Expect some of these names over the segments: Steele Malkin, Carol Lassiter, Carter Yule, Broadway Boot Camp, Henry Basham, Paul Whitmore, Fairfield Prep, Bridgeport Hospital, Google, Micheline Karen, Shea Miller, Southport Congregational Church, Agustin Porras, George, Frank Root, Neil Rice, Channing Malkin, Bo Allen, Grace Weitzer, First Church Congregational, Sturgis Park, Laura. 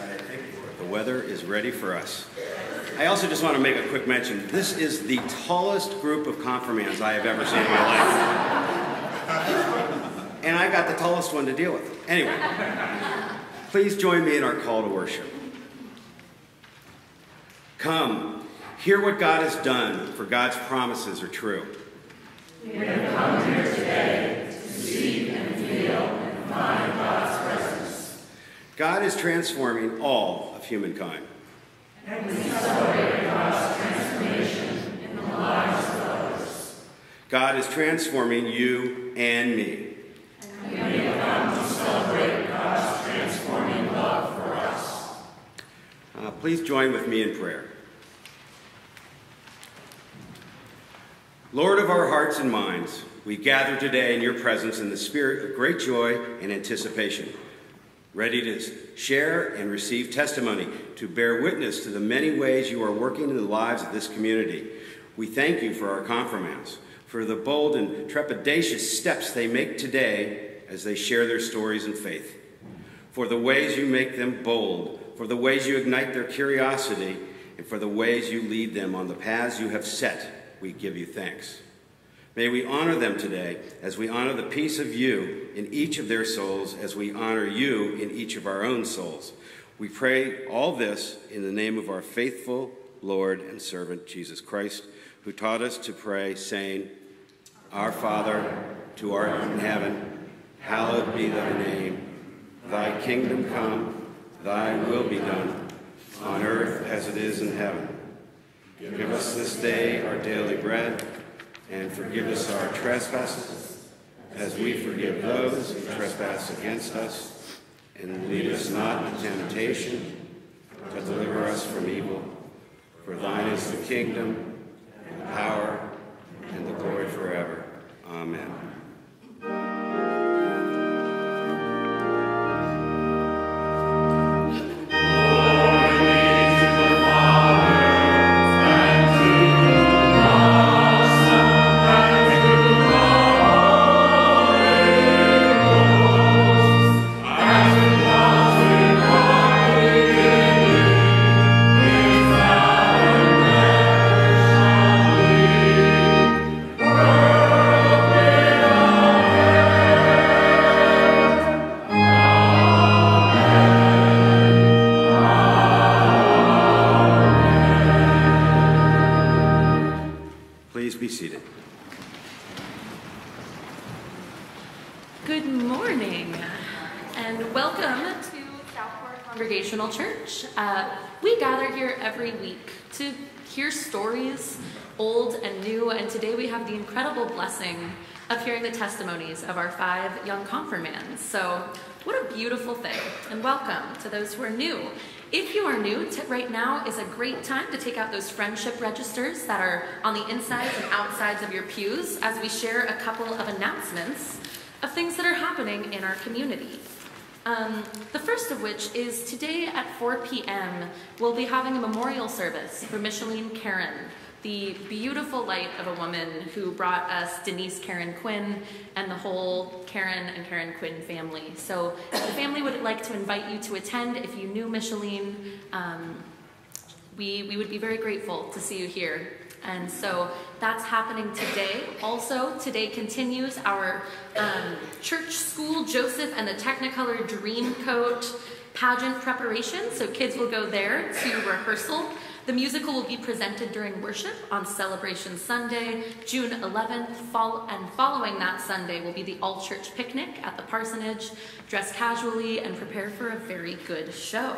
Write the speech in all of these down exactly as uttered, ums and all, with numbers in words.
I think the weather is ready for us. I also just want to make a quick mention. This is the tallest group of confirmands I have ever seen in my life. And I got the tallest one to deal with. Anyway, please join me in our call to worship. Come, hear what God has done, for God's promises are true. We have come here today to see and feel and find God's presence. God is transforming all of humankind. And we celebrate God's transformation in the lives of others. God is transforming you and me. And we have come to celebrate God's transforming love for us. Uh, please join with me in prayer. Lord of our hearts and minds, we gather today in your presence in the spirit of great joy and anticipation, ready to share and receive testimony, to bear witness to the many ways you are working in the lives of this community. We thank you for our confirmands, for the bold and trepidatious steps they make today as they share their stories in faith, for the ways you make them bold, for the ways you ignite their curiosity, and for the ways you lead them on the paths you have set. We give you thanks. May we honor them today as we honor the peace of you in each of their souls, as we honor you in each of our own souls. We pray all this in the name of our faithful Lord and servant, Jesus Christ, who taught us to pray, saying, Our Father, who art in heaven, hallowed be thy name. Thy kingdom come, thy will be done, on earth as it is in heaven. Give us this day our daily bread, and forgive us our trespasses, as we forgive those who trespass against us. And lead us not into temptation, but deliver us from evil. For thine is the kingdom, and the power, and the glory forever. Amen. Testimonies of our five young confirmands. So what a beautiful thing, and welcome to those who are new. If you are new, right now is a great time to take out those friendship registers that are on the insides and outsides of your pews as we share a couple of announcements of things that are happening in our community. Um, the first of which is today at four p m we'll be having a memorial service for Micheline Karen, the beautiful light of a woman who brought us Denise Karen Quinn and the whole Karen and Karen Quinn family. So the family would like to invite you to attend. If you knew Micheline, um, we, we would be very grateful to see you here. And so that's happening today. Also, today continues our um, church school, Joseph and the Technicolor Dreamcoat pageant preparation. So kids will go there to rehearsal. The musical will be presented during worship on Celebration Sunday, June eleventh, fall, and following that Sunday will be the all-church picnic at the parsonage. Dress casually and prepare for a very good show.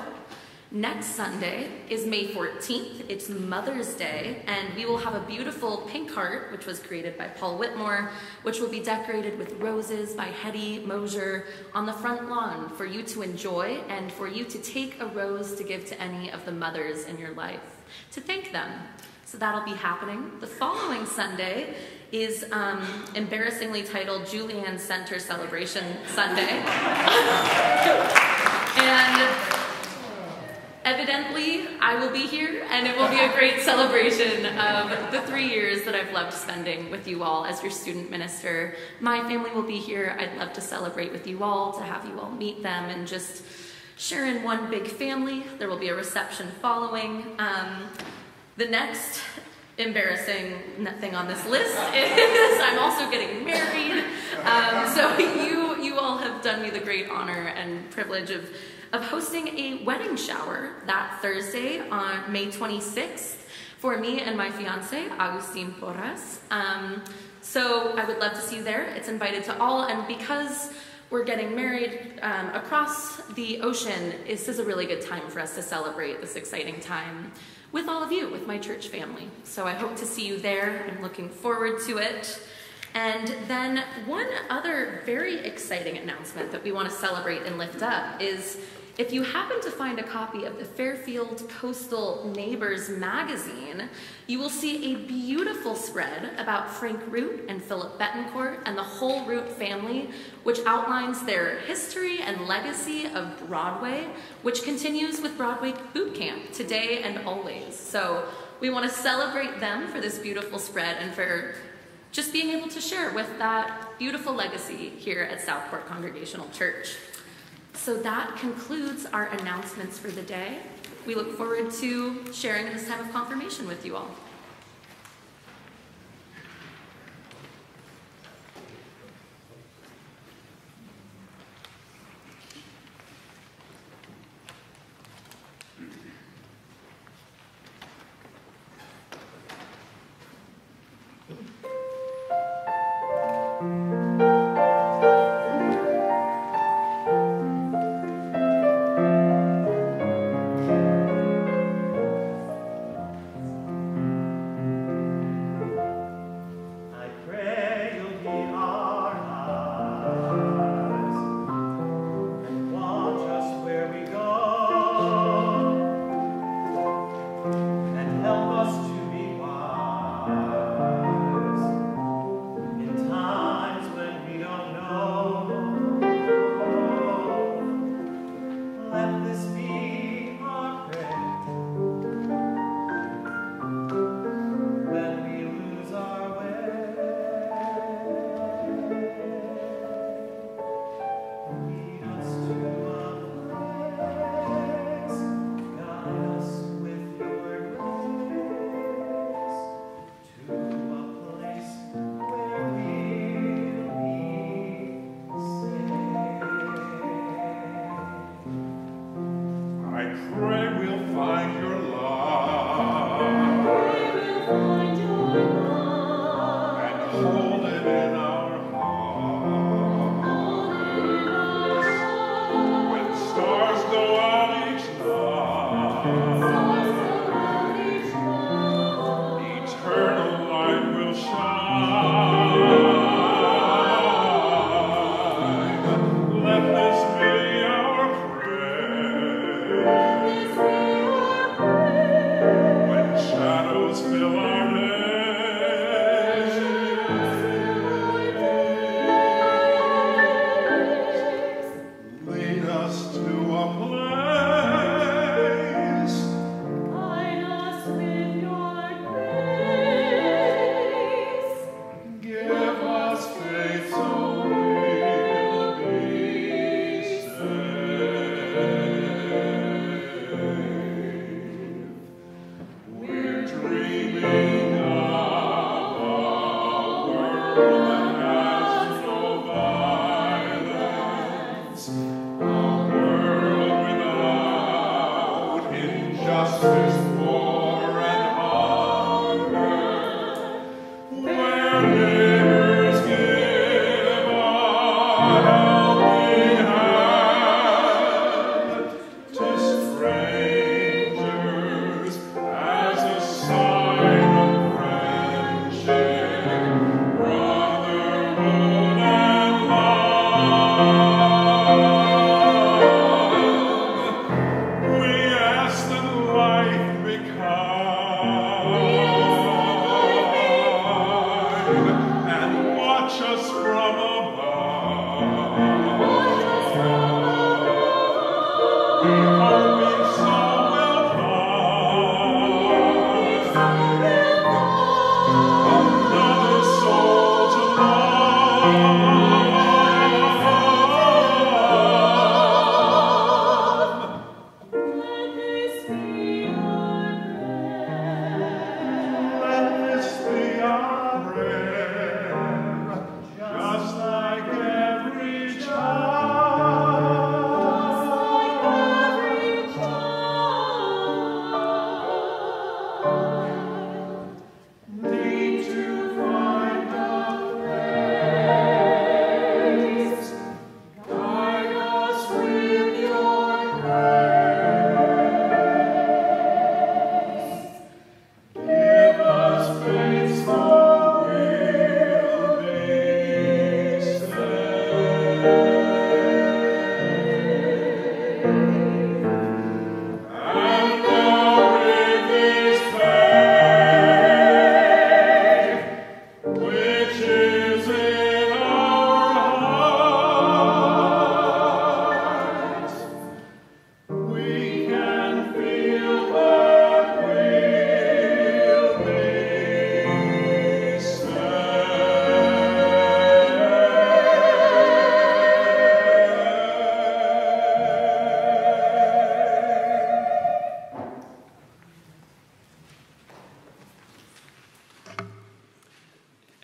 Next Sunday is May fourteenth. It's Mother's Day, and we will have a beautiful pink heart, which was created by Paul Whitmore, which will be decorated with roses by Hedy Mosier on the front lawn for you to enjoy and for you to take a rose to give to any of the mothers in your life, to thank them. So that'll be happening. The following Sunday is um, embarrassingly titled Julianne Center Celebration Sunday. and. Evidently, I will be here, and it will be a great celebration of the three years that I've loved spending with you all as your student minister. My family will be here. I'd love to celebrate with you all, to have you all meet them, and just share in one big family. There will be a reception following. Um, the next embarrassing thing on this list is I'm also getting married. Um, so you, you all have done me the great honor and privilege of, of hosting a wedding shower that Thursday on May twenty-sixth for me and my fiance, Agustin Porras. Um, so I would love to see you there. It's invited to all, and because we're getting married um, across the ocean, this is a really good time for us to celebrate this exciting time with all of you, with my church family. So I hope to see you there. I'm looking forward to it. And then one other very exciting announcement that we want to celebrate and lift up is, if you happen to find a copy of the Fairfield Coastal Neighbors magazine, you will see a beautiful spread about Frank Root and Philip Betancourt and the whole Root family, which outlines their history and legacy of Broadway, which continues with Broadway Boot Camp today and always. So we want to celebrate them for this beautiful spread and for just being able to share with that beautiful legacy here at Southport Congregational Church. So that concludes our announcements for the day. We look forward to sharing this time of confirmation with you all.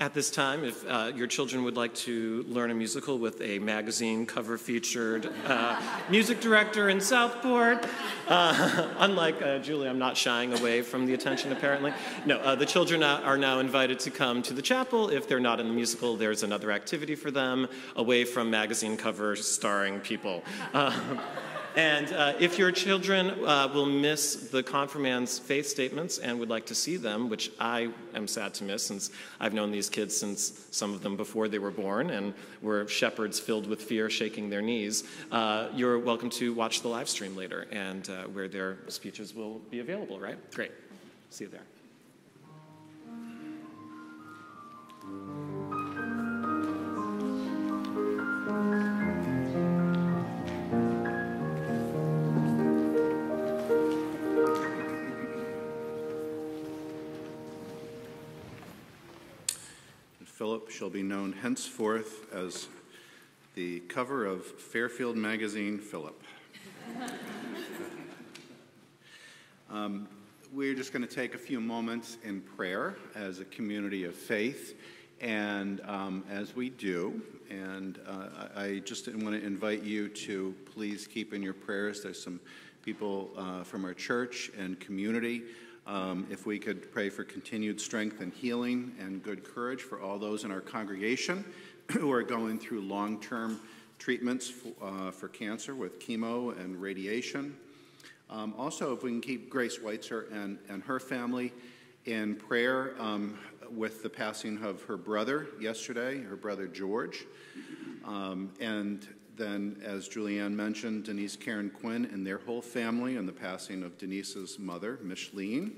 At this time, if uh, your children would like to learn a musical with a magazine cover featured uh, music director in Southport, uh, unlike uh, Julie, I'm not shying away from the attention apparently. No, uh, the children are now invited to come to the chapel. If they're not in the musical, there's another activity for them away from magazine covers starring people. Uh, And uh, if your children uh, will miss the confirmand's faith statements and would like to see them, which I am sad to miss since I've known these kids since some of them before they were born and were shepherds filled with fear shaking their knees, uh, you're welcome to watch the live stream later and uh, where their speeches will be available, right? Great. See you there. Philip shall be known henceforth as the cover of Fairfield magazine, Philip. um, we're just going to take a few moments in prayer as a community of faith, and um, as we do, and uh, I just want to invite you to please keep in your prayers. There's some people uh, from our church and community. Um, if we could pray for continued strength and healing and good courage for all those in our congregation who are going through long-term treatments uh, for cancer with chemo and radiation. Um, also, if we can keep Grace Weitzer and, and her family in prayer um, with the passing of her brother yesterday, her brother George. Um, and then, as Julianne mentioned, Denise Karen Quinn and their whole family and the passing of Denise's mother, Micheline.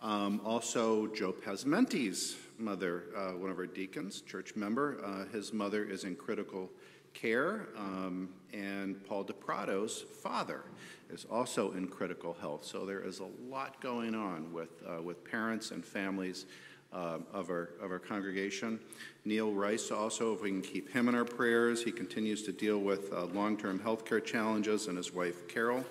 Um, also, Joe Pazmenti's mother, uh, one of our deacons, church member. Uh, his mother is in critical care. Um, and Paul DiPrado's father is also in critical health. So there is a lot going on with, uh, with parents and families Uh, of, our, of our congregation. Neil Rice also, if we can keep him in our prayers. He continues to deal with uh, long-term health care challenges, and his wife, Carol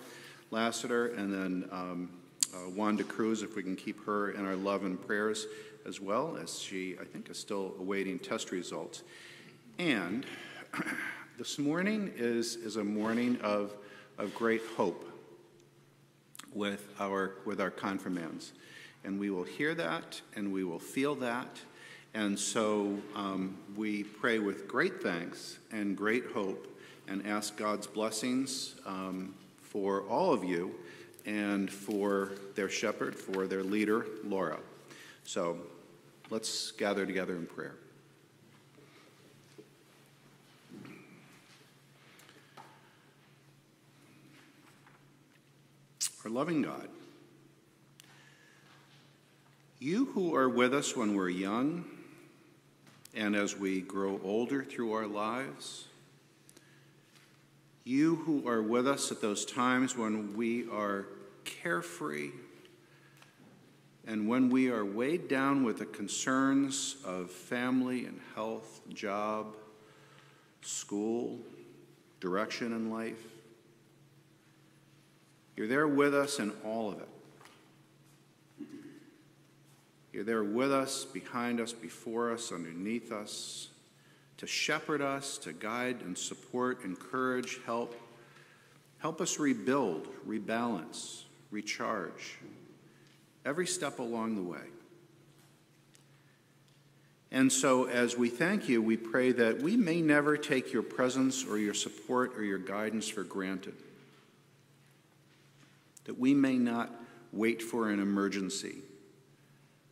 Lassiter, and then um, uh, Wanda Cruz, if we can keep her in our love and prayers as well, as she, I think, is still awaiting test results. And this morning is, is a morning of, of great hope with our, with our confirmands. And we will hear that, and we will feel that. And so um, we pray with great thanks and great hope and ask God's blessings um, for all of you and for their shepherd, for their leader, Laura. So let's gather together in prayer. Our loving God, you who are with us when we're young and as we grow older through our lives, you who are with us at those times when we are carefree and when we are weighed down with the concerns of family and health, job, school, direction in life, you're there with us in all of it. You're there with us, behind us, before us, underneath us, to shepherd us, to guide and support, encourage, help. Help us rebuild, rebalance, recharge every step along the way. And so as we thank you, we pray that we may never take your presence or your support or your guidance for granted, that we may not wait for an emergency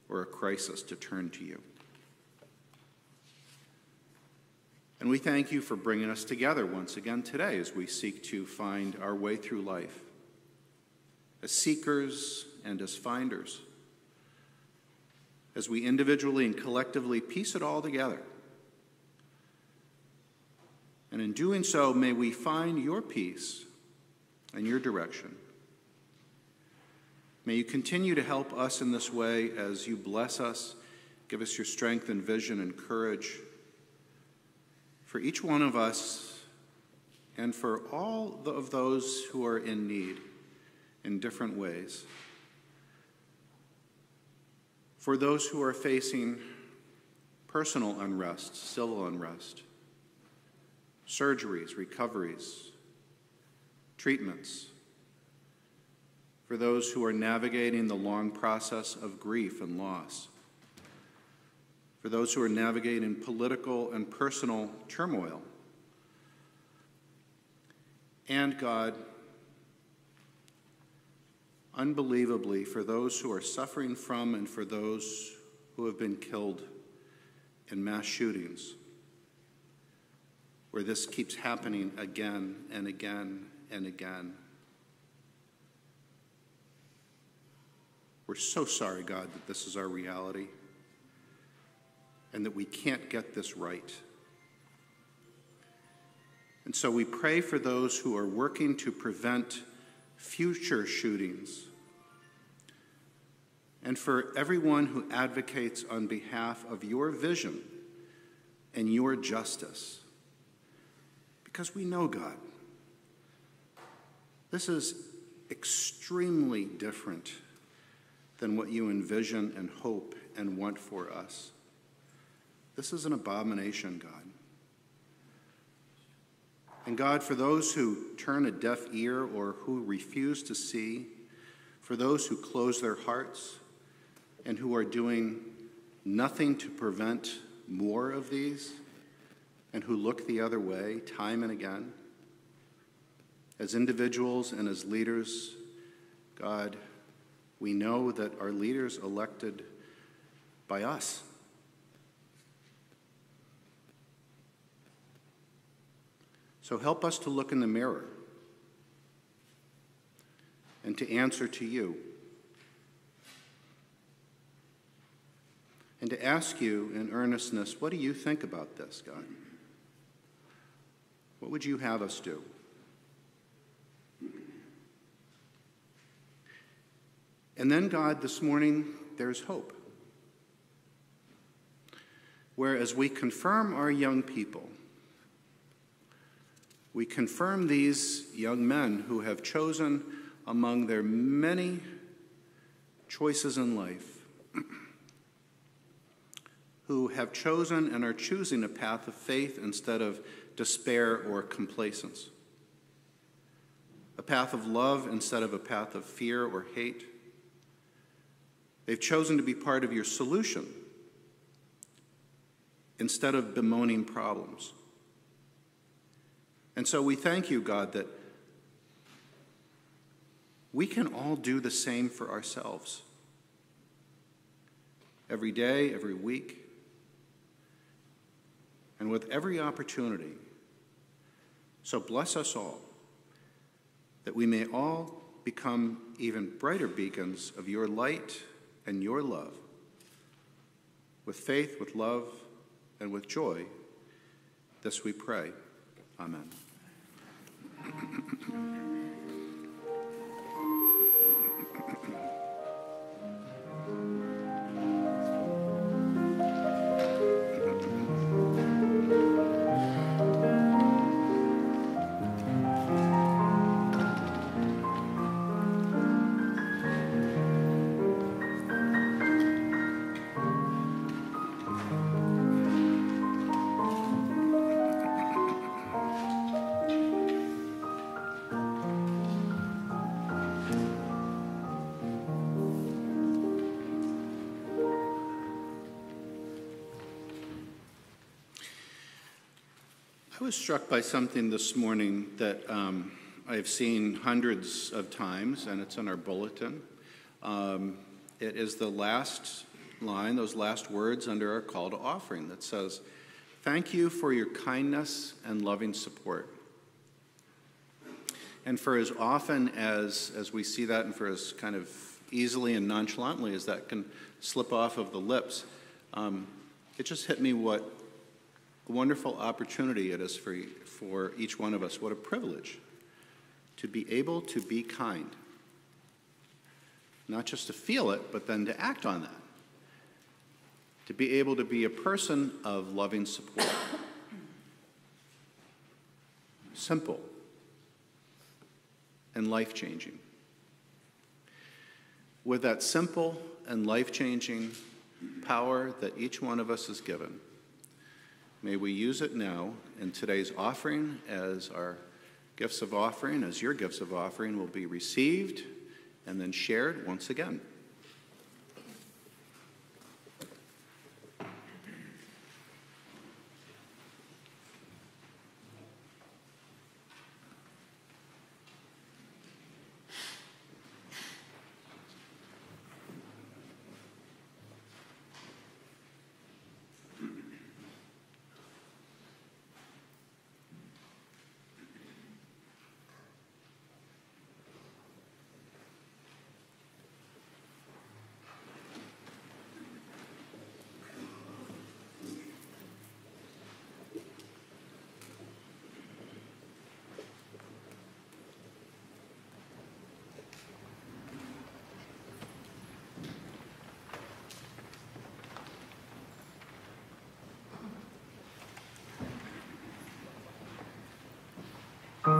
or a crisis to turn to you. And we thank you for bringing us together once again today as we seek to find our way through life, as seekers and as finders, as we individually and collectively piece it all together. And in doing so, may we find your peace and your direction. May you continue to help us in this way as you bless us, give us your strength and vision and courage for each one of us and for all of those who are in need in different ways. For those who are facing personal unrest, civil unrest, surgeries, recoveries, treatments, for those who are navigating the long process of grief and loss, for those who are navigating political and personal turmoil. And God, unbelievably, for those who are suffering from and for those who have been killed in mass shootings, where this keeps happening again and again and again. We're so sorry, God, that this is our reality and that we can't get this right. And so we pray for those who are working to prevent future shootings and for everyone who advocates on behalf of your vision and your justice. Because we know, God, this is extremely different than what you envision and hope and want for us. This is an abomination, God. And God, for those who turn a deaf ear or who refuse to see, for those who close their hearts and who are doing nothing to prevent more of these and who look the other way time and again, as individuals and as leaders, God, we know that our leaders elected by us. So help us to look in the mirror and to answer to you and to ask you in earnestness, what do you think about this, God? What would you have us do? And then, God, this morning, there's hope. Whereas we confirm our young people, we confirm these young men who have chosen among their many choices in life, who have chosen and are choosing a path of faith instead of despair or complacence, a path of love instead of a path of fear or hate. They've chosen to be part of your solution instead of bemoaning problems. And so we thank you, God, that we can all do the same for ourselves. Every day, every week, and with every opportunity. So bless us all, that we may all become even brighter beacons of your light and your love, with faith, with love, and with joy. This we pray. Amen. I was struck by something this morning that um, I've seen hundreds of times, and it's in our bulletin. Um, it is the last line, those last words under our call to offering that says, "Thank you for your kindness and loving support." And for as often as, as we see that, and for as kind of easily and nonchalantly as that can slip off of the lips, um, it just hit me what a wonderful opportunity it is for, for each one of us. What a privilege to be able to be kind. Not just to feel it, but then to act on that. To be able to be a person of loving support. Simple and life-changing. With that simple and life-changing, power that each one of us is given. May we use it now in today's offering, as our gifts of offering, as your gifts of offering will be received and then shared once again. Three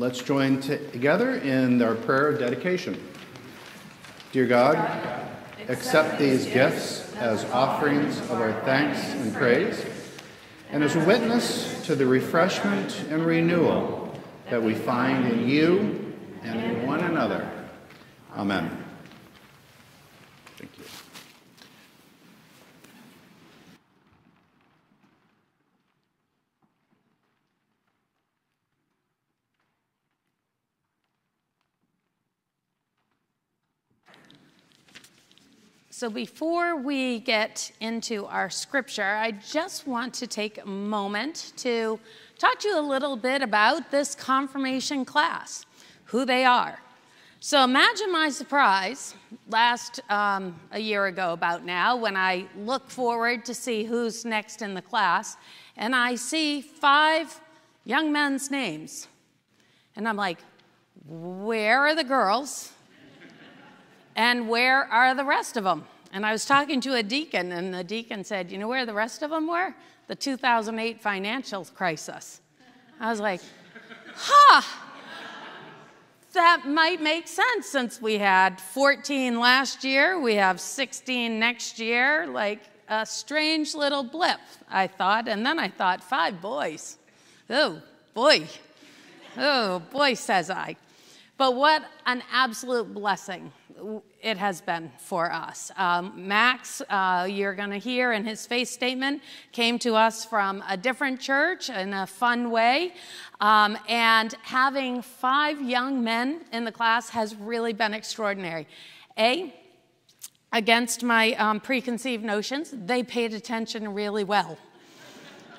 Let's join together in our prayer of dedication. Dear God, accept these gifts as offerings of our thanks and praise, and as a witness to the refreshment and renewal that we find in you and in one another. Amen. Thank you. So before we get into our scripture, I just want to take a moment to talk to you a little bit about this confirmation class, who they are. So imagine my surprise last um, a year ago about now when I look forward to see who's next in the class, and I see five young men's names. And I'm like, where are the girls? And where are the rest of them? And I was talking to a deacon, and the deacon said, you know where the rest of them were? The two thousand eight financial crisis. I was like, huh, that might make sense since we had fourteen last year, we have sixteen next year, like a strange little blip, I thought. And then I thought, five boys. Oh, boy. Oh, boy, says I. But what an absolute blessing it has been for us. Um, Max, uh, you're going to hear in his faith statement, came to us from a different church in a fun way. Um, and having five young men in the class has really been extraordinary. A, against my um, preconceived notions, they paid attention really well.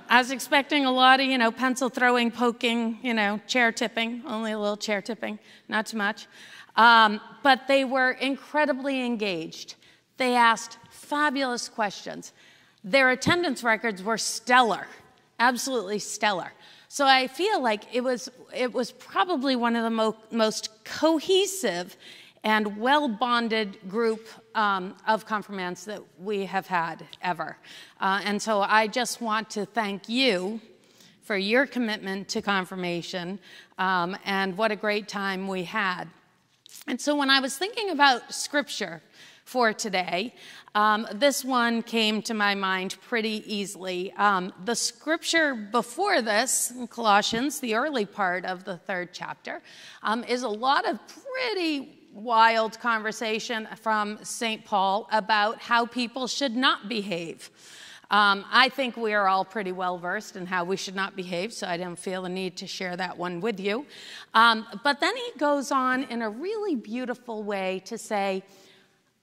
I was expecting a lot of, you know, pencil throwing, poking, you know, chair tipping, only a little chair tipping, not too much. Um, but they were incredibly engaged. They asked fabulous questions. Their attendance records were stellar, absolutely stellar. So I feel like it was, it was probably one of the mo most cohesive and well-bonded group um, of confirmands that we have had ever. Uh, and so I just want to thank you for your commitment to confirmation, um, and what a great time we had. And so when I was thinking about scripture for today, um, this one came to my mind pretty easily. Um, the scripture before this, Colossians, the early part of the third chapter, um, is a lot of pretty wild conversation from Saint Paul about how people should not behave. Um, I think we are all pretty well versed in how we should not behave, so I didn't feel the need to share that one with you. Um, but then he goes on in a really beautiful way to say,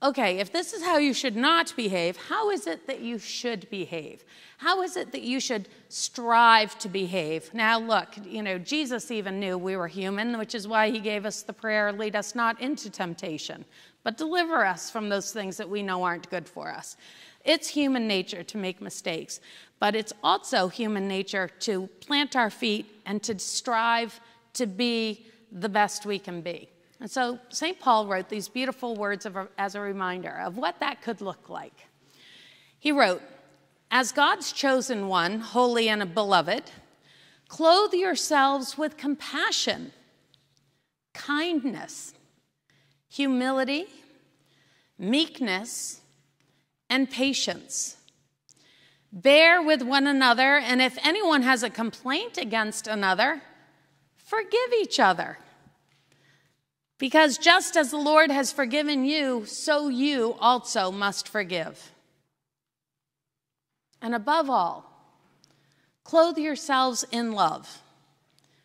okay, if this is how you should not behave, how is it that you should behave? How is it that you should strive to behave? Now look, you know, Jesus even knew we were human, which is why he gave us the prayer, lead us not into temptation, but deliver us from those things that we know aren't good for us. It's human nature to make mistakes, but it's also human nature to plant our feet and to strive to be the best we can be. And so Saint Paul wrote these beautiful words of, as a reminder of what that could look like. He wrote, as God's chosen one, holy and beloved, clothe yourselves with compassion, kindness, humility, meekness, and patience. Bear with one another, and if anyone has a complaint against another, forgive each other. Because just as the Lord has forgiven you, so you also must forgive. And above all, clothe yourselves in love,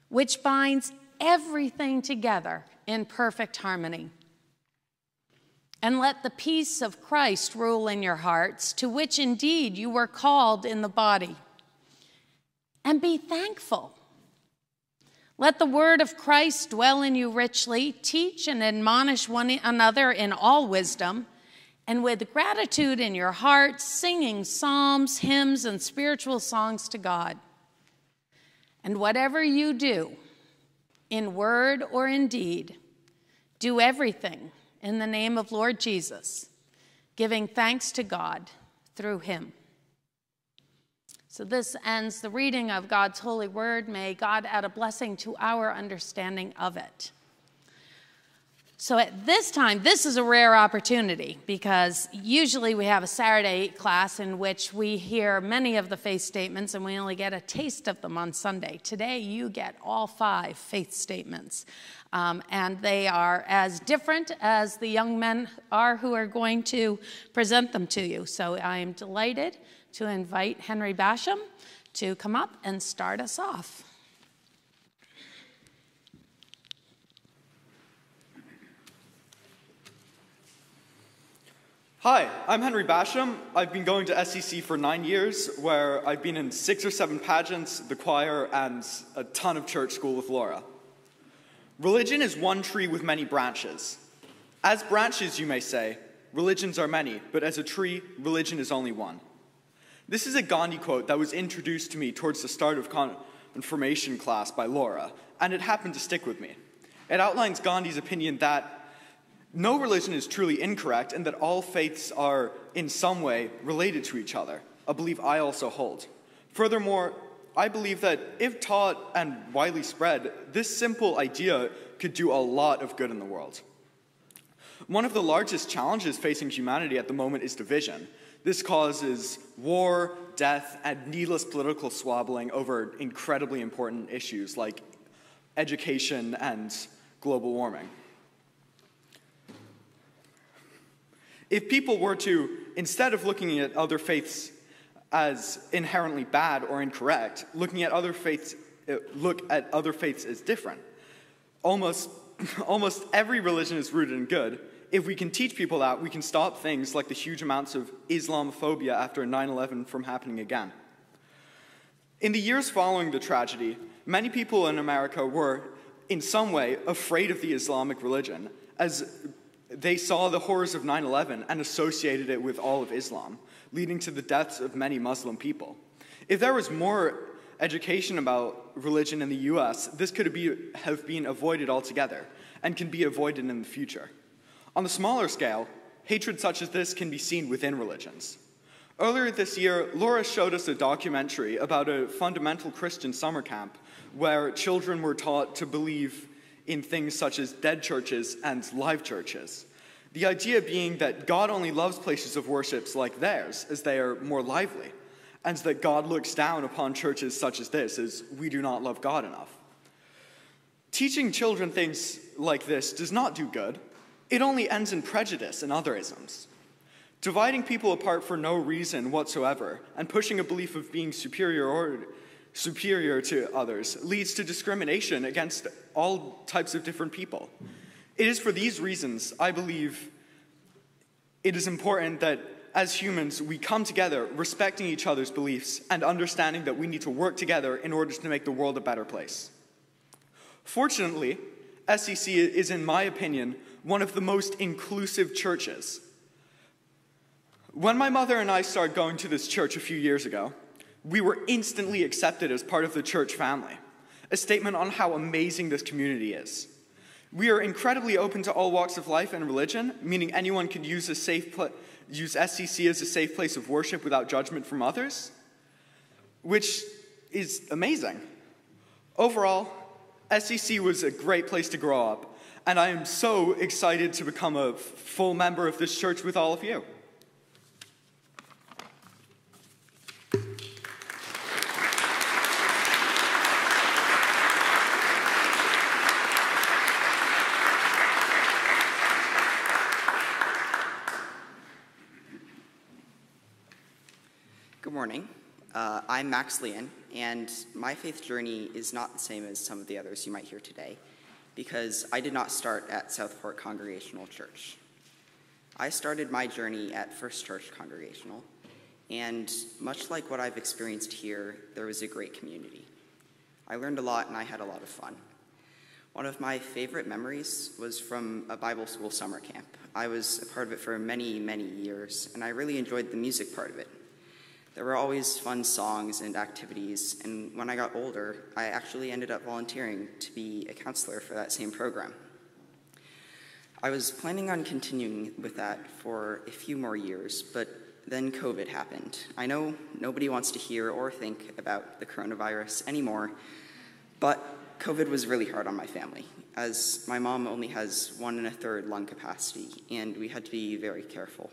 which binds everything together in perfect harmony. And let the peace of Christ rule in your hearts, to which indeed you were called in the body. And be thankful. Let the word of Christ dwell in you richly, teach and admonish one another in all wisdom, and with gratitude in your hearts, singing psalms, hymns, and spiritual songs to God. And whatever you do, in word or in deed, do everything in the name of Lord Jesus, giving thanks to God through him. So this ends the reading of God's holy word. May God add a blessing to our understanding of it. So at this time, this is a rare opportunity because usually we have a Saturday class in which we hear many of the faith statements and we only get a taste of them on Sunday. Today, you get all five faith statements. Um, and they are as different as the young men are who are going to present them to you. So I am delighted to invite Henry Basham to come up and start us off. Hi, I'm Henry Basham. I've been going to S C C for nine years, where I've been in six or seven pageants, the choir, and a ton of church school with Laura. Religion is one tree with many branches. As branches, you may say, religions are many, but as a tree, religion is only one. This is a Gandhi quote that was introduced to me towards the start of confirmation class by Laura, and it happened to stick with me. It outlines Gandhi's opinion that no religion is truly incorrect, and that all faiths are, in some way, related to each other, a belief I also hold. Furthermore, I believe that if taught and widely spread, this simple idea could do a lot of good in the world. One of the largest challenges facing humanity at the moment is division. This causes war, death, and needless political squabbling over incredibly important issues like education and global warming. If people were to, instead of looking at other faiths as inherently bad or incorrect, looking at other faiths, look at other faiths as different. Almost, almost every religion is rooted in good. If we can teach people that, we can stop things like the huge amounts of Islamophobia after nine eleven from happening again. In the years following the tragedy, many people in America were, in some way, afraid of the Islamic religion, as they saw the horrors of nine eleven and associated it with all of Islam, leading to the deaths of many Muslim people. If there was more education about religion in the U S, this could be, have been avoided altogether and can be avoided in the future. On the smaller scale, hatred such as this can be seen within religions. Earlier this year, Laura showed us a documentary about a fundamental Christian summer camp where children were taught to believe in things such as dead churches and live churches. The idea being that God only loves places of worship like theirs, as they are more lively, and that God looks down upon churches such as this, as we do not love God enough. Teaching children things like this does not do good. It only ends in prejudice and otherisms. Dividing people apart for no reason whatsoever, and pushing a belief of being superior or superior to others, leads to discrimination against all types of different people. It is for these reasons I believe it is important that as humans we come together respecting each other's beliefs and understanding that we need to work together in order to make the world a better place. Fortunately, S C C is, in my opinion, one of the most inclusive churches. When my mother and I started going to this church a few years ago, we were instantly accepted as part of the church family, a statement on how amazing this community is. We are incredibly open to all walks of life and religion, meaning anyone could use, a safe use S C C as a safe place of worship without judgment from others, which is amazing. Overall, S C C was a great place to grow up, and I am so excited to become a full member of this church with all of you. Good morning. Uh, I'm Max Leon, and my faith journey is not the same as some of the others you might hear today, because I did not start at Southport Congregational Church. I started my journey at First Church Congregational, and much like what I've experienced here, there was a great community. I learned a lot, and I had a lot of fun. One of my favorite memories was from a Bible school summer camp. I was a part of it for many, many years, and I really enjoyed the music part of it. There were always fun songs and activities, and when I got older, I actually ended up volunteering to be a counselor for that same program. I was planning on continuing with that for a few more years, but Then COVID happened. I know nobody wants to hear or think about the coronavirus anymore, but COVID was really hard on my family, as my mom only has one and a third lung capacity, and we had to be very careful.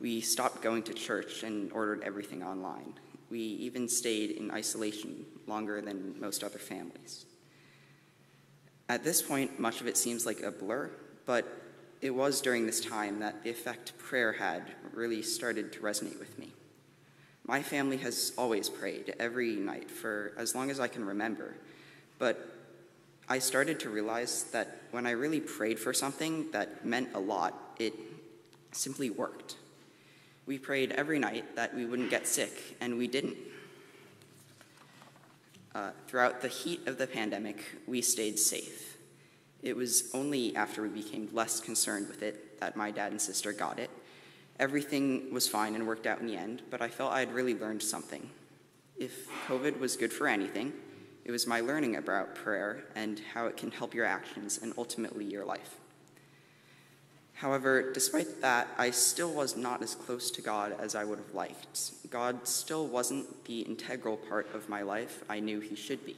We stopped going to church and ordered everything online. We even stayed in isolation longer than most other families. At this point, much of it seems like a blur, but it was during this time that the effect prayer had really started to resonate with me. My family has always prayed every night for as long as I can remember, but I started to realize that when I really prayed for something that meant a lot, it simply worked. We prayed every night that we wouldn't get sick, and we didn't. Uh, throughout the heat of the pandemic, we stayed safe. It was only after we became less concerned with it that my dad and sister got it. Everything was fine and worked out in the end, but I felt I had really learned something. If COVID was good for anything, it was my learning about prayer and how it can help your actions and ultimately your life. However, despite that, I still was not as close to God as I would have liked. God still wasn't the integral part of my life I knew he should be.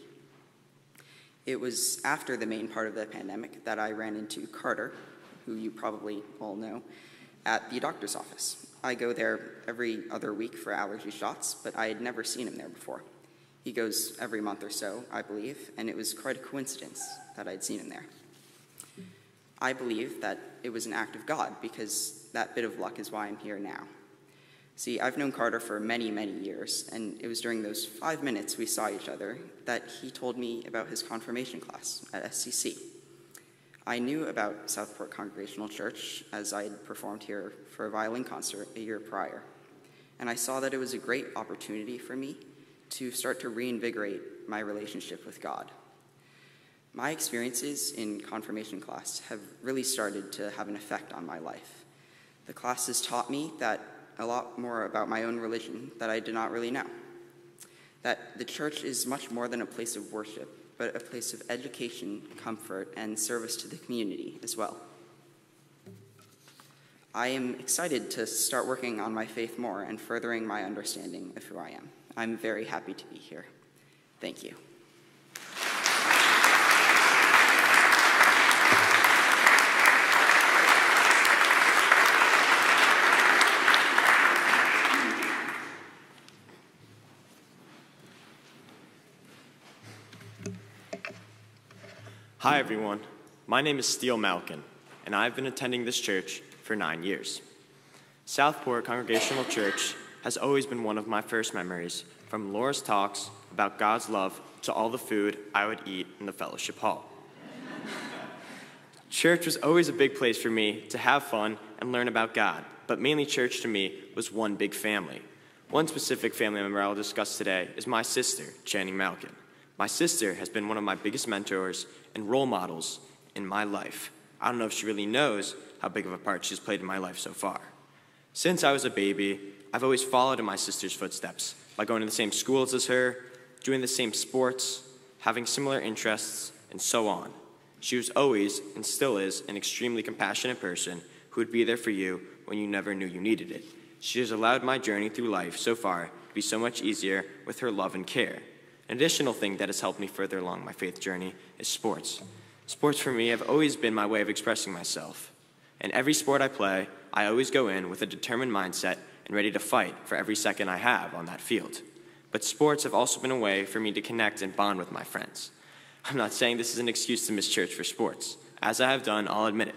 It was after the main part of the pandemic that I ran into Carter, who you probably all know, at the doctor's office. I go there every other week for allergy shots, but I had never seen him there before. He goes every month or so, I believe, and it was quite a coincidence that I'd seen him there. I believe that it was an act of God, because that bit of luck is why I'm here now. See, I've known Carter for many, many years, and it was during those five minutes we saw each other that he told me about his confirmation class at S C C. I knew about Southport Congregational Church, as I had performed here for a violin concert a year prior, and I saw that it was a great opportunity for me to start to reinvigorate my relationship with God. My experiences in confirmation class have really started to have an effect on my life. The class has taught me that a lot more about my own religion that I did not really know. That the church is much more than a place of worship, but a place of education, comfort, and service to the community as well. I am excited to start working on my faith more and furthering my understanding of who I am. I'm very happy to be here. Thank you. Hi everyone, my name is Steele Malkin, and I've been attending this church for nine years. Southport Congregational Church has always been one of my first memories, from Laura's talks about God's love to all the food I would eat in the fellowship hall. Church was always a big place for me to have fun and learn about God, but mainly church to me was one big family. One specific family member I'll discuss today is my sister, Channing Malkin. My sister has been one of my biggest mentors and role models in my life. I don't know if she really knows how big of a part she's played in my life so far. Since I was a baby, I've always followed in my sister's footsteps by going to the same schools as her, doing the same sports, having similar interests, and so on. She was always, and still is, an extremely compassionate person who would be there for you when you never knew you needed it. She has allowed my journey through life so far to be so much easier with her love and care. An additional thing that has helped me further along my faith journey is sports. Sports for me have always been my way of expressing myself. In every sport I play, I always go in with a determined mindset and ready to fight for every second I have on that field. But sports have also been a way for me to connect and bond with my friends. I'm not saying this is an excuse to miss church for sports. As I have done, I'll admit it.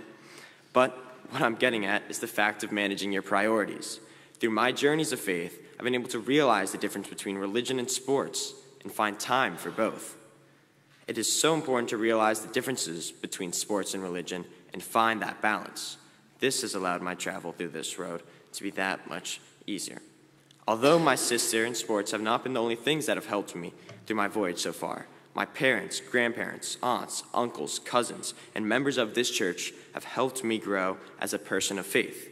But what I'm getting at is the fact of managing your priorities. Through my journeys of faith, I've been able to realize the difference between religion and sports and find time for both. It is so important to realize the differences between sports and religion and find that balance. This has allowed my travel through this road to be that much easier. Although my sister and sports have not been the only things that have helped me through my voyage so far, my parents, grandparents, aunts, uncles, cousins, and members of this church have helped me grow as a person of faith.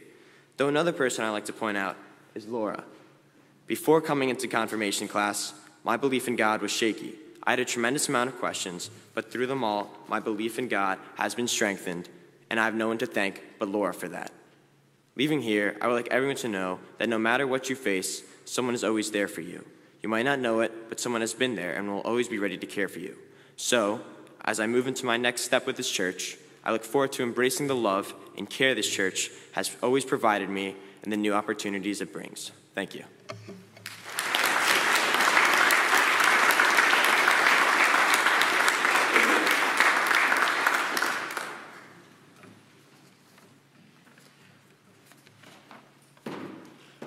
Though another person I like to point out is Laura. Before coming into confirmation class, my belief in God was shaky. I had a tremendous amount of questions, but through them all, my belief in God has been strengthened, and I have no one to thank but Laura for that. Leaving here, I would like everyone to know that no matter what you face, someone is always there for you. You might not know it, but someone has been there and will always be ready to care for you. So, as I move into my next step with this church, I look forward to embracing the love and care this church has always provided me and the new opportunities it brings. Thank you.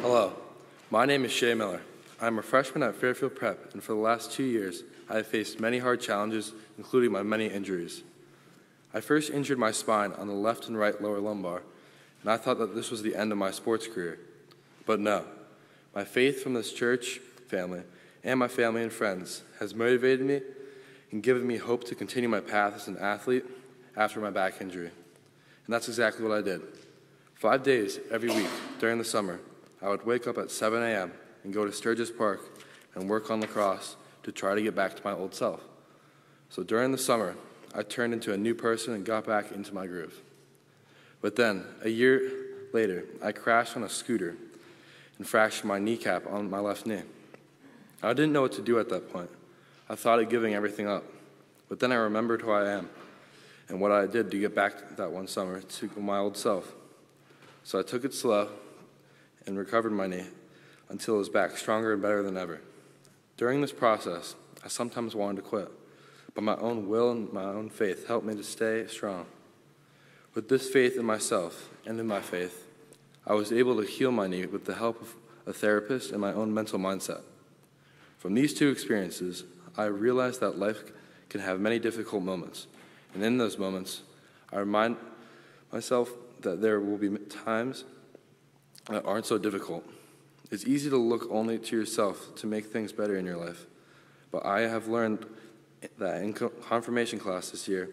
Hello, my name is Shea Miller. I'm a freshman at Fairfield Prep, and for the last two years, I have faced many hard challenges, including my many injuries. I first injured my spine on the left and right lower lumbar, and I thought that this was the end of my sports career. But no, my faith from this church family and my family and friends has motivated me and given me hope to continue my path as an athlete after my back injury. And that's exactly what I did. Five days every week during the summer, I would wake up at seven a m and go to Sturgis Park and work on lacrosse to try to get back to my old self. So during the summer, I turned into a new person and got back into my groove. But then, a year later, I crashed on a scooter and fractured my kneecap on my left knee. I didn't know what to do at that point. I thought of giving everything up. But then I remembered who I am and what I did to get back that one summer to my old self. So I took it slow and recovered my knee until it was back stronger and better than ever. During this process, I sometimes wanted to quit, but my own will and my own faith helped me to stay strong. With this faith in myself and in my faith, I was able to heal my knee with the help of a therapist and my own mental mindset. From these two experiences, I realized that life can have many difficult moments, and in those moments, I remind myself that there will be times that aren't so difficult. It's easy to look only to yourself to make things better in your life, but I have learned that in confirmation class this year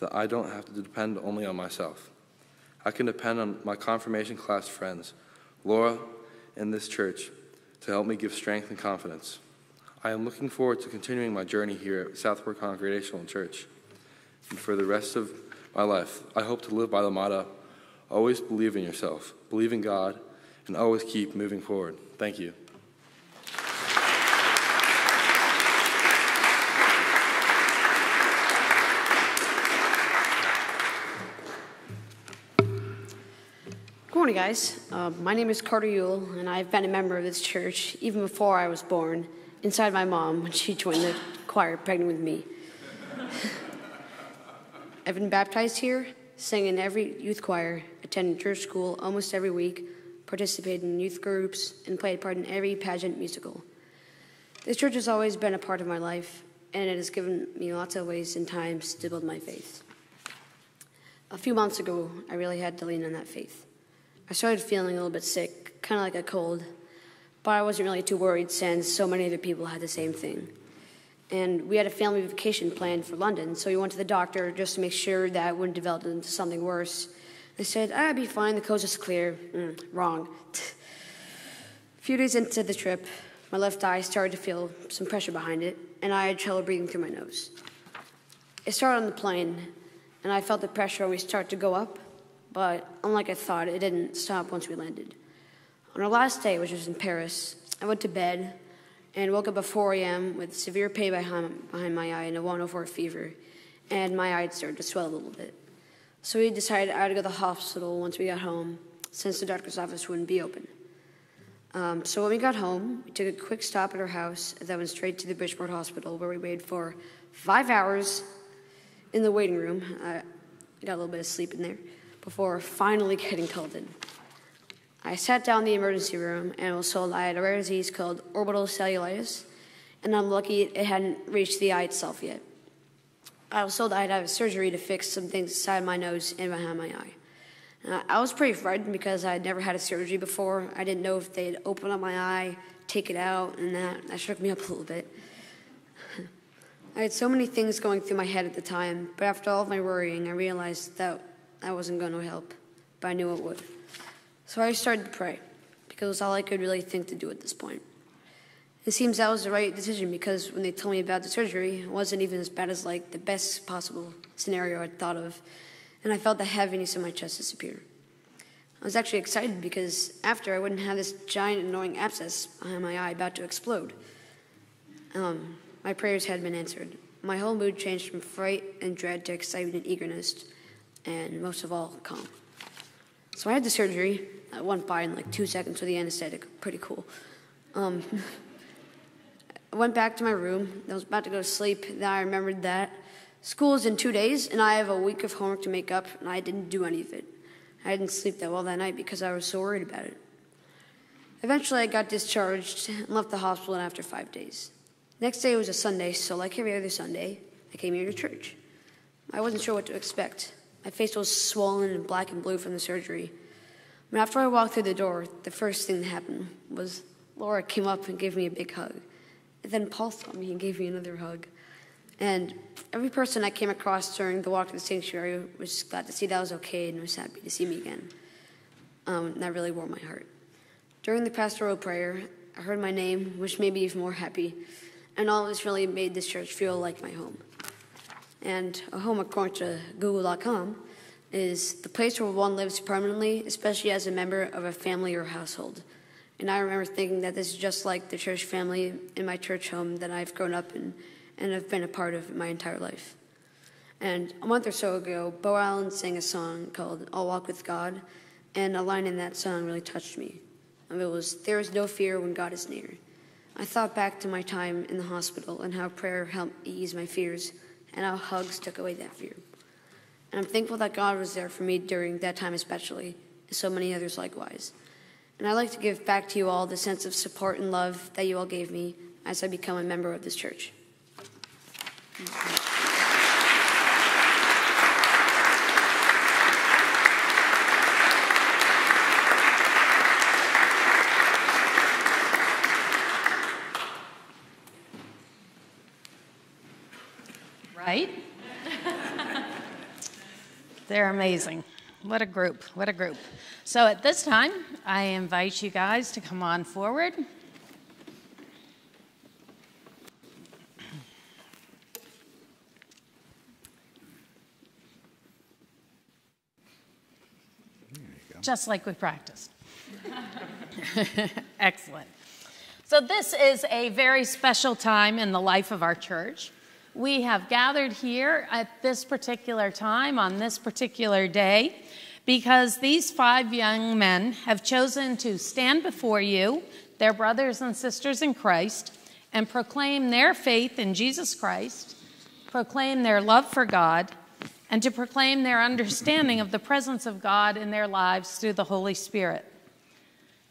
that I don't have to depend only on myself. I can depend on my confirmation class friends, Laura and this church, to help me give strength and confidence. I am looking forward to continuing my journey here at Southport Congregational Church. And for the rest of my life, I hope to live by the motto, always believe in yourself, believe in God, and always keep moving forward. Thank you. Good morning, guys. Uh, my name is Carter Yule, and I've been a member of this church even before I was born, inside my mom when she joined the choir pregnant with me. I've been baptized here, sang in every youth choir, attended church school almost every week, participated in youth groups, and played a part in every pageant musical. This church has always been a part of my life, and it has given me lots of ways and times to build my faith. A few months ago, I really had to lean on that faith. I started feeling a little bit sick, kind of like a cold, but I wasn't really too worried since so many other people had the same thing. And we had a family vacation planned for London, so we went to the doctor just to make sure that it wouldn't develop into something worse. They said, I'd be fine, the coast is clear. Mm, wrong. A few days into the trip, my left eye started to feel some pressure behind it, and I had trouble breathing through my nose. It started on the plane, and I felt the pressure always start to go up, but unlike I thought, it didn't stop once we landed. On our last day, which was in Paris, I went to bed and woke up at four a m with severe pain behind my eye and a one oh four fever, and my eye had started to swell a little bit. So we decided I had to go to the hospital once we got home, since the doctor's office wouldn't be open. Um, so when we got home, we took a quick stop at our house and then went straight to the Bridgeport Hospital, where we waited for five hours in the waiting room. I got a little bit of sleep in there before finally getting called in. I sat down in the emergency room and was told I had a rare disease called orbital cellulitis, and I'm lucky it hadn't reached the eye itself yet. I was told I'd have a surgery to fix some things inside my nose and behind my eye. And I was pretty frightened because I had never had a surgery before. I didn't know if they'd open up my eye, take it out, and that, that shook me up a little bit. I had so many things going through my head at the time, but after all of my worrying, I realized that I wasn't going to help, but I knew it would. So I started to pray, because it was all I could really think to do at this point. It seems that was the right decision, because when they told me about the surgery, it wasn't even as bad as like the best possible scenario I'd thought of, and I felt the heaviness in my chest disappear. I was actually excited because after I wouldn't have this giant annoying abscess behind my eye about to explode. Um, my prayers had been answered. My whole mood changed from fright and dread to excitement and eagerness, and most of all, calm. So I had the surgery. I went by in like two seconds with the anesthetic. Pretty cool. Um, I went back to my room. I was about to go to sleep. Then I remembered that school's in two days, and I have a week of homework to make up, and I didn't do any of it. I didn't sleep that well that night because I was so worried about it. Eventually, I got discharged and left the hospital after five days. Next day was a Sunday, so like every other Sunday, I came here to church. I wasn't sure what to expect. My face was swollen and black and blue from the surgery. But after I walked through the door, the first thing that happened was Laura came up and gave me a big hug. And then Paul saw me and gave me another hug. And every person I came across during the walk to the sanctuary was glad to see that I was okay and was happy to see me again. Um, and that really warmed my heart. During the pastoral prayer, I heard my name, which made me even more happy. And all of this really made this church feel like my home. And a home, according to Google dot com, is the place where one lives permanently, especially as a member of a family or household. And I remember thinking that this is just like the church family in my church home that I've grown up in and have been a part of my entire life. And a month or so ago, Bo Allen sang a song called I'll Walk With God, and a line in that song really touched me. And it was, "There is no fear when God is near." I thought back to my time in the hospital and how prayer helped ease my fears and how hugs took away that fear. And I'm thankful that God was there for me during that time especially, and so many others likewise. And I'd like to give back to you all the sense of support and love that you all gave me as I become a member of this church. Right? They're amazing. What a group. What a group. So at this time, I invite you guys to come on forward. Just like we practiced. Excellent. So this is a very special time in the life of our church. We have gathered here at this particular time, on this particular day, because these five young men have chosen to stand before you, their brothers and sisters in Christ, and proclaim their faith in Jesus Christ, proclaim their love for God, and to proclaim their understanding of the presence of God in their lives through the Holy Spirit.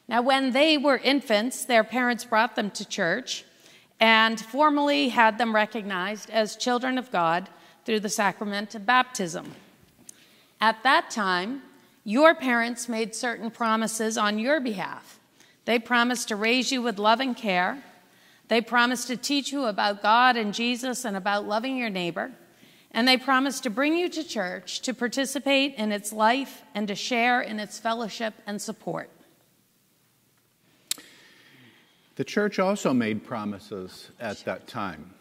Now, when they were infants, their parents brought them to church and formally had them recognized as children of God through the sacrament of baptism. At that time, your parents made certain promises on your behalf. They promised to raise you with love and care. They promised to teach you about God and Jesus and about loving your neighbor. And they promised to bring you to church to participate in its life and to share in its fellowship and support. The church also made promises at that time.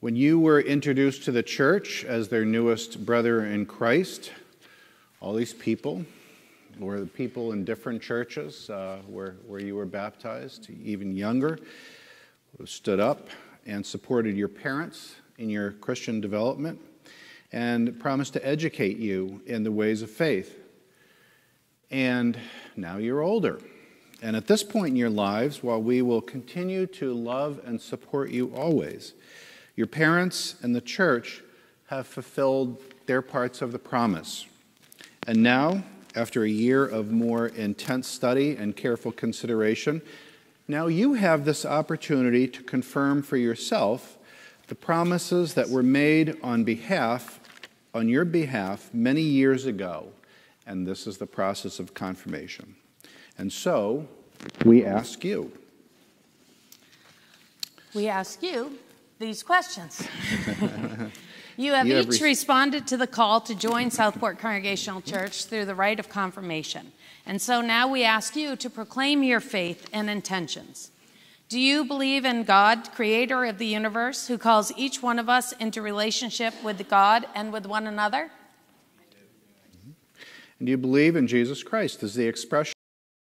When you were introduced to the church as their newest brother in Christ, all these people were the people in different churches uh, where, where you were baptized, even younger, who stood up and supported your parents in your Christian development, and promised to educate you in the ways of faith. And now you're older. And at this point in your lives, while we will continue to love and support you always, your parents and the church have fulfilled their parts of the promise. And now, after a year of more intense study and careful consideration, now you have this opportunity to confirm for yourself the promises that were made on behalf, on your behalf, many years ago, and this is the process of confirmation. And so, we ask you. We ask you these questions. You have you each have re responded to the call to join Southport Congregational Church through the rite of confirmation. And so now we ask you to proclaim your faith and intentions. Do you believe in God, creator of the universe, who calls each one of us into relationship with God and with one another? And do you believe in Jesus Christ as the expression